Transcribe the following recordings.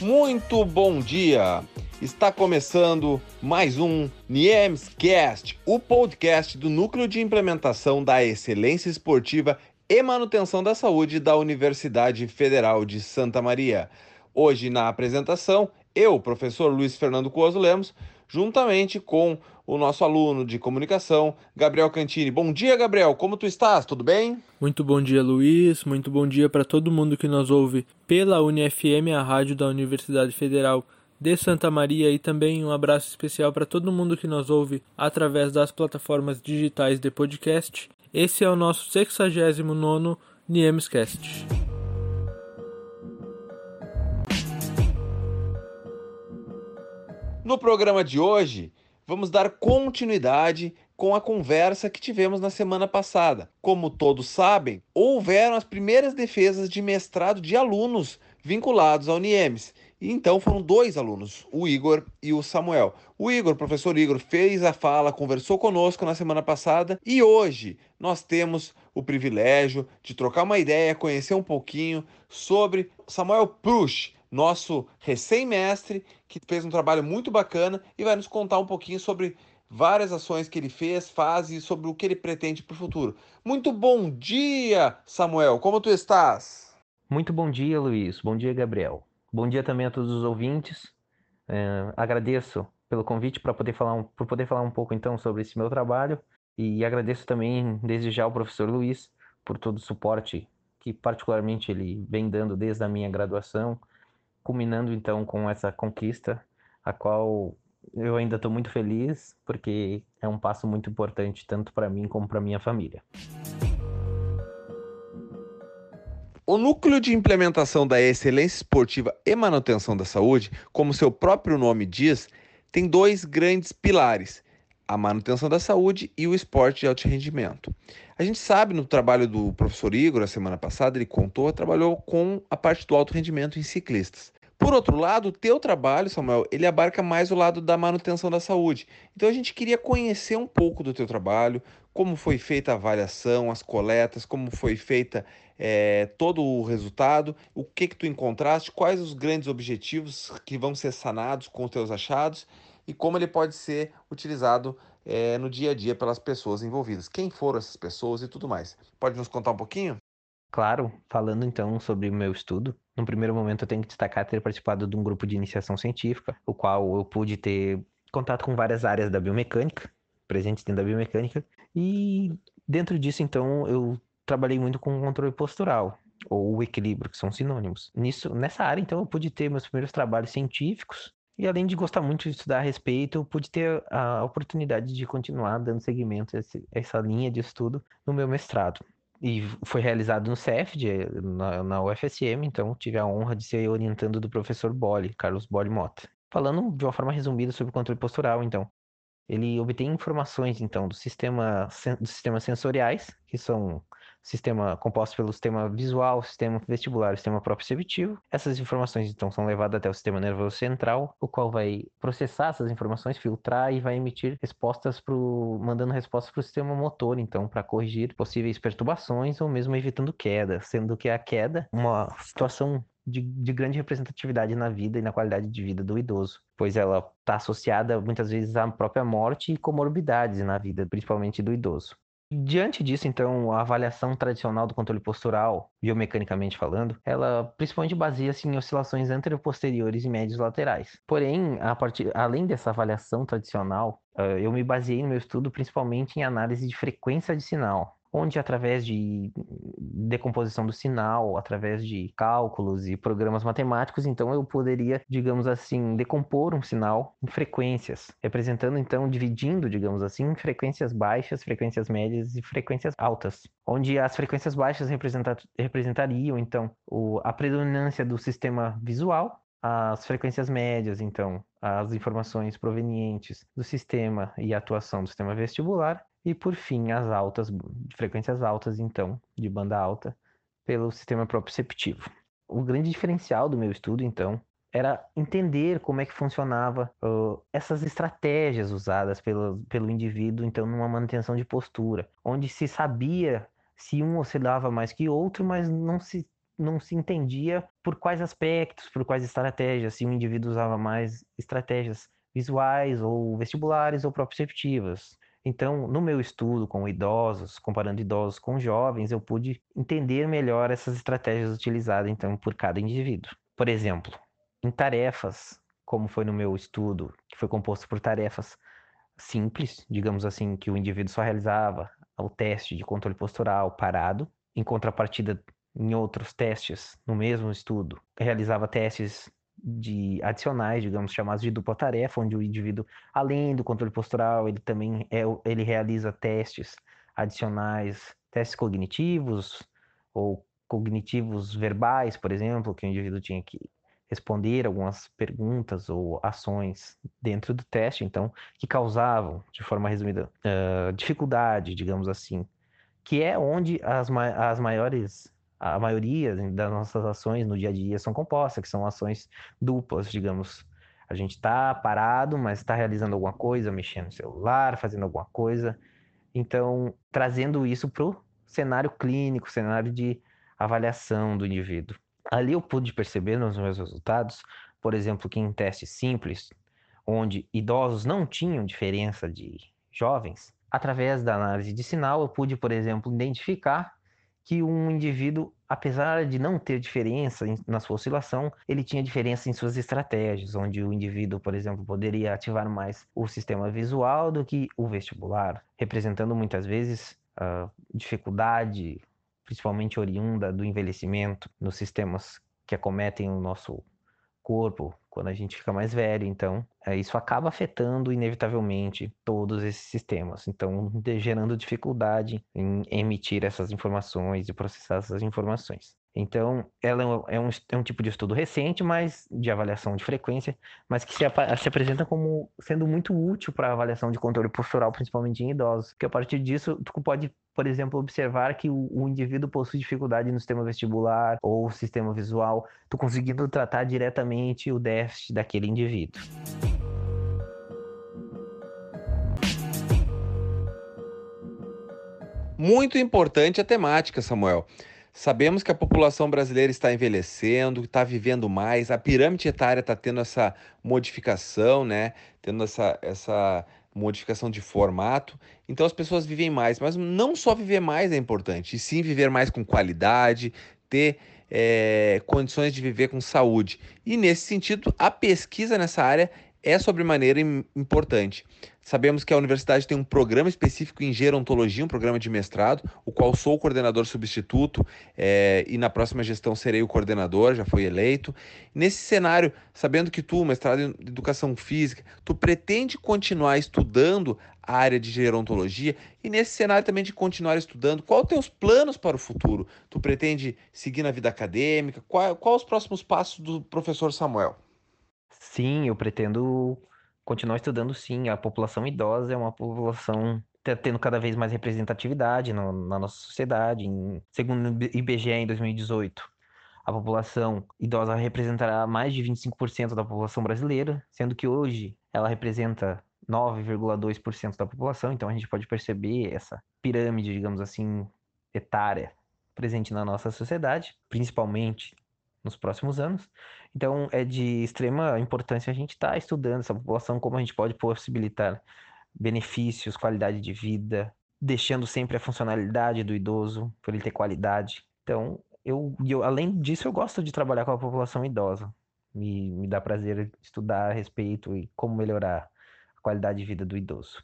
Muito bom dia! Está começando mais um NIEMSCast, o podcast do Núcleo de Implementação da Excelência Esportiva e Manutenção da Saúde da Universidade Federal de Santa Maria. Hoje, na apresentação, eu, professor Luiz Fernando Cozo Lemos, juntamente com o nosso aluno de comunicação, Gabriel Cantini. Bom dia, Gabriel. Como tu estás? Tudo bem? Muito bom dia, Luiz. Muito bom dia para todo mundo que nos ouve pela UNIFM, a rádio da Universidade Federal de Santa Maria. E também um abraço especial para todo mundo que nos ouve através das plataformas digitais de podcast. Esse é o nosso 69º NIEMSCast. No programa de hoje, vamos dar continuidade com a conversa que tivemos na semana passada. Como todos sabem, houveram as primeiras defesas de mestrado de alunos vinculados ao NIEMS. E então foram dois alunos, o Igor e o Samuel. O Igor, o professor Igor, fez a fala, conversou conosco na semana passada e hoje nós temos o privilégio de trocar uma ideia, conhecer um pouquinho sobre Samuel Pruch, nosso recém-mestre, que fez um trabalho muito bacana e vai nos contar um pouquinho sobre várias ações que ele fez, faz e sobre o que ele pretende para o futuro. Muito bom dia, Samuel! Como tu estás? Muito bom dia, Luiz. Bom dia, Gabriel. Bom dia também a todos os ouvintes. Agradeço pelo convite para poder falar um pouco então sobre esse meu trabalho e agradeço também desde já ao professor Luiz por todo o suporte que particularmente ele vem dando desde a minha graduação, culminando então com essa conquista, a qual eu ainda estou muito feliz, porque é um passo muito importante tanto para mim como para minha família. O Núcleo de Implementação da Excelência Esportiva e Manutenção da Saúde, como seu próprio nome diz, tem dois grandes pilares: a manutenção da saúde e o esporte de alto rendimento. A gente sabe no trabalho do professor Igor, a semana passada, ele trabalhou com a parte do alto rendimento em ciclistas. Por outro lado, o teu trabalho, Samuel, ele abarca mais o lado da manutenção da saúde. Então a gente queria conhecer um pouco do teu trabalho, como foi feita a avaliação, as coletas, como foi feita todo o resultado, o que tu encontraste, quais os grandes objetivos que vão ser sanados com os teus achados e como ele pode ser utilizado no dia a dia pelas pessoas envolvidas. Quem foram essas pessoas e tudo mais. Pode nos contar um pouquinho? Claro, falando então sobre o meu estudo, no primeiro momento eu tenho que destacar ter participado de um grupo de iniciação científica, o qual eu pude ter contato com várias áreas da biomecânica, presentes dentro da biomecânica, e dentro disso então eu trabalhei muito com o controle postural, ou o equilíbrio, que são sinônimos. Nessa área então eu pude ter meus primeiros trabalhos científicos, e além de gostar muito de estudar a respeito, eu pude ter a oportunidade de continuar dando seguimento a essa linha de estudo no meu mestrado. E foi realizado no CEFD, na UFSM, então tive a honra de ser orientando do professor Bolle, Carlos Bolle Mota. Falando de uma forma resumida sobre o controle postural, então, ele obtém informações, então, dos sistemas sensoriais, que são sistema composto pelo sistema visual, sistema vestibular e sistema proprioceptivo. Essas informações, então, são levadas até o sistema nervoso central, o qual vai processar essas informações, filtrar e vai emitir respostas mandando respostas para o sistema motor, então, para corrigir possíveis perturbações ou mesmo evitando queda, sendo que a queda é uma situação de grande representatividade na vida e na qualidade de vida do idoso, pois ela está associada, muitas vezes, à própria morte e comorbidades na vida, principalmente do idoso. Diante disso, então, a avaliação tradicional do controle postural, biomecanicamente falando, ela principalmente baseia-se em oscilações anteroposteriores e médios laterais. Porém, além dessa avaliação tradicional, eu me baseei no meu estudo principalmente em análise de frequência de sinal, onde através de decomposição do sinal, através de cálculos e programas matemáticos, então eu poderia, digamos assim, decompor um sinal em frequências, representando então, dividindo, digamos assim, frequências baixas, frequências médias e frequências altas, onde as frequências baixas representariam então a predominância do sistema visual, as frequências médias, então, as informações provenientes do sistema e a atuação do sistema vestibular, e, por fim, as altas, frequências altas, então, de banda alta, pelo sistema proprioceptivo. O grande diferencial do meu estudo, então, era entender como é que funcionava essas estratégias usadas pelo indivíduo, então, numa manutenção de postura, onde se sabia se um oscilava mais que outro, mas não se não se entendia por quais aspectos, por quais estratégias, se o indivíduo usava mais estratégias visuais ou vestibulares ou proprioceptivas. Então, no meu estudo com idosos, comparando idosos com jovens, eu pude entender melhor essas estratégias utilizadas, então, por cada indivíduo. Por exemplo, em tarefas, como foi no meu estudo, que foi composto por tarefas simples, digamos assim, que o indivíduo só realizava o teste de controle postural parado, em contrapartida, em outros testes, no mesmo estudo, realizava testes de adicionais, digamos, chamados de dupla tarefa, onde o indivíduo, além do controle postural, ele também ele realiza testes adicionais, testes cognitivos ou cognitivos verbais, por exemplo, que o indivíduo tinha que responder algumas perguntas ou ações dentro do teste, então, que causavam, de forma resumida, dificuldade, digamos assim, que é onde a maioria das nossas ações no dia a dia são compostas, que são ações duplas, digamos. A gente está parado, mas está realizando alguma coisa, mexendo no celular, fazendo alguma coisa. Então, trazendo isso para o cenário clínico, cenário de avaliação do indivíduo. Ali eu pude perceber nos meus resultados, por exemplo, que em testes simples, onde idosos não tinham diferença de jovens, através da análise de sinal, eu pude, por exemplo, identificar que um indivíduo, apesar de não ter diferença na sua oscilação, ele tinha diferença em suas estratégias, onde o indivíduo, por exemplo, poderia ativar mais o sistema visual do que o vestibular, representando muitas vezes a dificuldade, principalmente oriunda do envelhecimento, nos sistemas que acometem o nosso corpo quando a gente fica mais velho. Então, isso acaba afetando inevitavelmente todos esses sistemas, então gerando dificuldade em emitir essas informações e processar essas informações. Então, ela é um tipo de estudo recente, mas de avaliação de frequência, mas que se apresenta como sendo muito útil para a avaliação de controle postural, principalmente em idosos, porque a partir disso, tu pode, por exemplo, observar que o indivíduo possui dificuldade no sistema vestibular ou sistema visual, tu conseguindo tratar diretamente o déficit daquele indivíduo. Muito importante a temática, Samuel. Sabemos que a população brasileira está envelhecendo, está vivendo mais, a pirâmide etária está tendo essa modificação, né? Tendo essa modificação de formato. Então as pessoas vivem mais, mas não só viver mais é importante, e sim viver mais com qualidade, ter condições de viver com saúde. E nesse sentido, a pesquisa nessa área é sobremaneira importante. Sabemos que a universidade tem um programa específico em gerontologia, um programa de mestrado, o qual sou o coordenador substituto, e na próxima gestão serei o coordenador, já fui eleito. Nesse cenário, sabendo que tu, mestrado em educação física, tu pretende continuar estudando a área de gerontologia, e nesse cenário também de continuar estudando, quais os teus planos para o futuro? Tu pretende seguir na vida acadêmica? Quais os próximos passos do professor Samuel? Sim, eu pretendo continuar estudando, sim. A população idosa é uma população tendo cada vez mais representatividade na nossa sociedade. Segundo o IBGE, em 2018, a população idosa representará mais de 25% da população brasileira, sendo que hoje ela representa 9,2% da população. Então a gente pode perceber essa pirâmide, digamos assim, etária presente na nossa sociedade, principalmente nos próximos anos. Então, é de extrema importância a gente estar estudando essa população, como a gente pode possibilitar benefícios, qualidade de vida, deixando sempre a funcionalidade do idoso, para ele ter qualidade. Então, além disso, eu gosto de trabalhar com a população idosa. Me dá prazer estudar a respeito e como melhorar a qualidade de vida do idoso.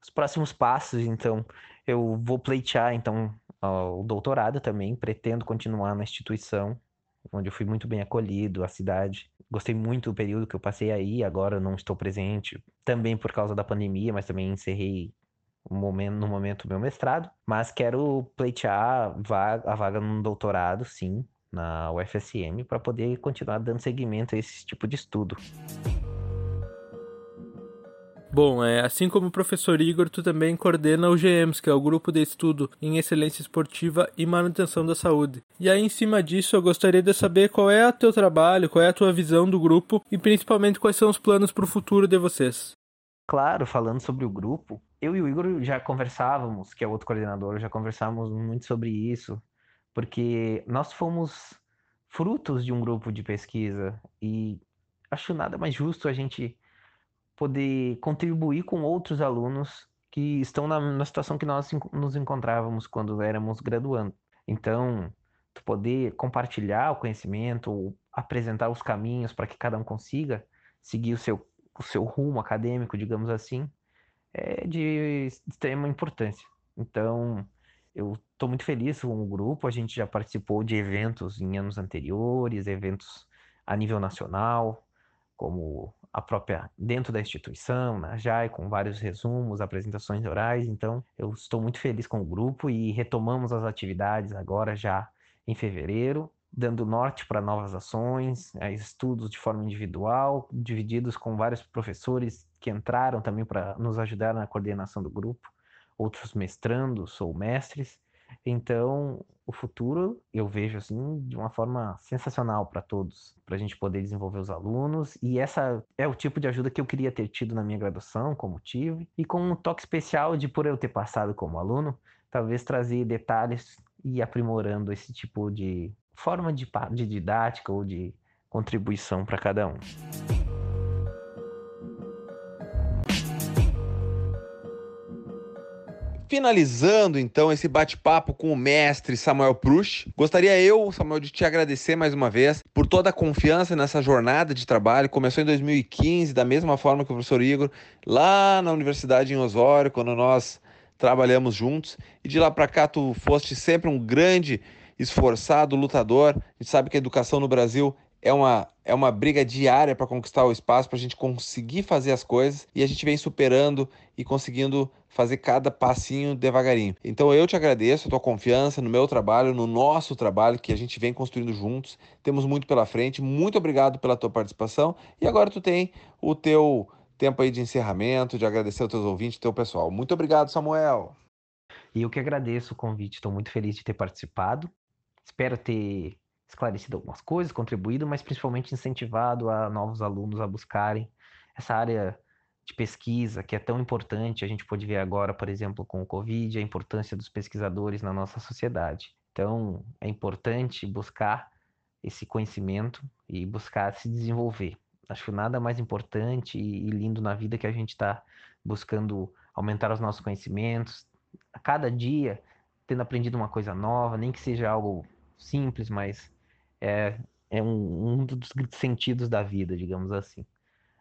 Os próximos passos, então, eu vou pleitear, então, o doutorado também, pretendo continuar na instituição, onde eu fui muito bem acolhido, a cidade. Gostei muito do período que eu passei aí, agora não estou presente, também por causa da pandemia, mas também encerrei no momento meu mestrado. Mas quero pleitear a vaga no doutorado, sim, na UFSM, para poder continuar dando seguimento a esse tipo de estudo. Bom, assim como o professor Igor, tu também coordena o GEMS, que é o Grupo de Estudo em Excelência Esportiva e Manutenção da Saúde. E aí, em cima disso, eu gostaria de saber qual é o teu trabalho, qual é a tua visão do grupo e, principalmente, quais são os planos para o futuro de vocês. Claro, falando sobre o grupo, eu e o Igor já conversávamos, que é outro coordenador, já conversávamos muito sobre isso, porque nós fomos frutos de um grupo de pesquisa e acho nada mais justo a gente poder contribuir com outros alunos que estão na situação que nós nos encontrávamos quando éramos graduando. Então, tu poder compartilhar o conhecimento, ou apresentar os caminhos para que cada um consiga seguir o seu rumo acadêmico, digamos assim, é de extrema importância. Então, eu estou muito feliz com o grupo, a gente já participou de eventos em anos anteriores, eventos a nível nacional, como a própria, dentro da instituição, na JAI, com vários resumos, apresentações orais. Então, eu estou muito feliz com o grupo e retomamos as atividades agora já em fevereiro, dando norte para novas ações, estudos de forma individual, divididos com vários professores que entraram também para nos ajudar na coordenação do grupo, outros mestrandos ou mestres. Então, o futuro eu vejo assim de uma forma sensacional para todos, para a gente poder desenvolver os alunos, e essa é o tipo de ajuda que eu queria ter tido na minha graduação, como tive, e com um toque especial de, por eu ter passado como aluno, talvez trazer detalhes e aprimorando esse tipo de forma de didática ou de contribuição para cada um. Finalizando, então, esse bate-papo com o mestre Samuel Pruch, gostaria eu, Samuel, de te agradecer mais uma vez por toda a confiança nessa jornada de trabalho. Começou em 2015, da mesma forma que o professor Igor, lá na universidade em Osório, quando nós trabalhamos juntos. E de lá para cá, tu foste sempre um grande esforçado, lutador. A gente sabe que a educação no Brasil é uma briga diária para conquistar o espaço, para a gente conseguir fazer as coisas, e a gente vem superando e conseguindo fazer cada passinho devagarinho. Então eu te agradeço a tua confiança no meu trabalho, no nosso trabalho que a gente vem construindo juntos. Temos muito pela frente. Muito obrigado pela tua participação. E agora tu tem o teu tempo aí de encerramento, de agradecer aos teus ouvintes, teu pessoal. Muito obrigado, Samuel. E eu que agradeço o convite. Estou muito feliz de ter participado. Espero ter esclarecido algumas coisas, contribuído, mas principalmente incentivado a novos alunos a buscarem essa área de pesquisa que é tão importante. A gente pode ver agora, por exemplo, com o Covid, a importância dos pesquisadores na nossa sociedade. Então, é importante buscar esse conhecimento e buscar se desenvolver. Acho nada mais importante e lindo na vida que a gente está buscando aumentar os nossos conhecimentos, a cada dia tendo aprendido uma coisa nova, nem que seja algo simples, mas é um dos sentidos da vida, digamos assim.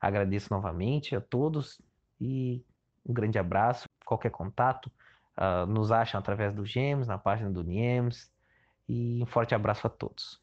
Agradeço novamente a todos e um grande abraço. Qualquer contato, nos acham através do GEMS, na página do NIEMS, e um forte abraço a todos.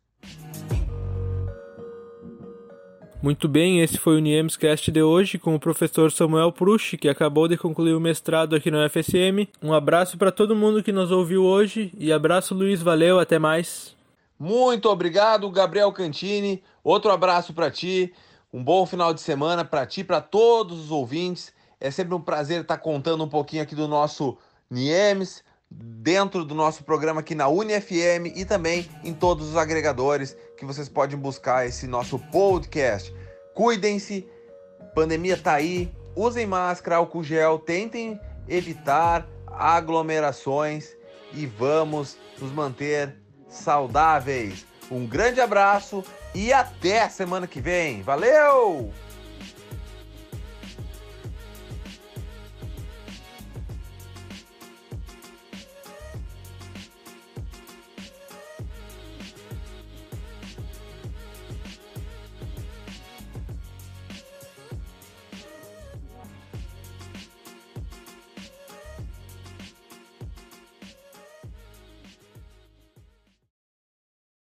Muito bem, esse foi o NIEMSCast de hoje com o professor Samuel Pruch, que acabou de concluir o mestrado aqui na UFSM. Um abraço para todo mundo que nos ouviu hoje e abraço, Luiz, valeu, até mais. Muito obrigado, Gabriel Cantini, outro abraço para ti, um bom final de semana para ti, para todos os ouvintes. É sempre um prazer estar contando um pouquinho aqui do nosso NIEMS, dentro do nosso programa aqui na UniFM e também em todos os agregadores que vocês podem buscar esse nosso podcast. Cuidem-se, pandemia tá aí, usem máscara, álcool gel, tentem evitar aglomerações e vamos nos manter saudáveis. Um grande abraço e até semana que vem. Valeu!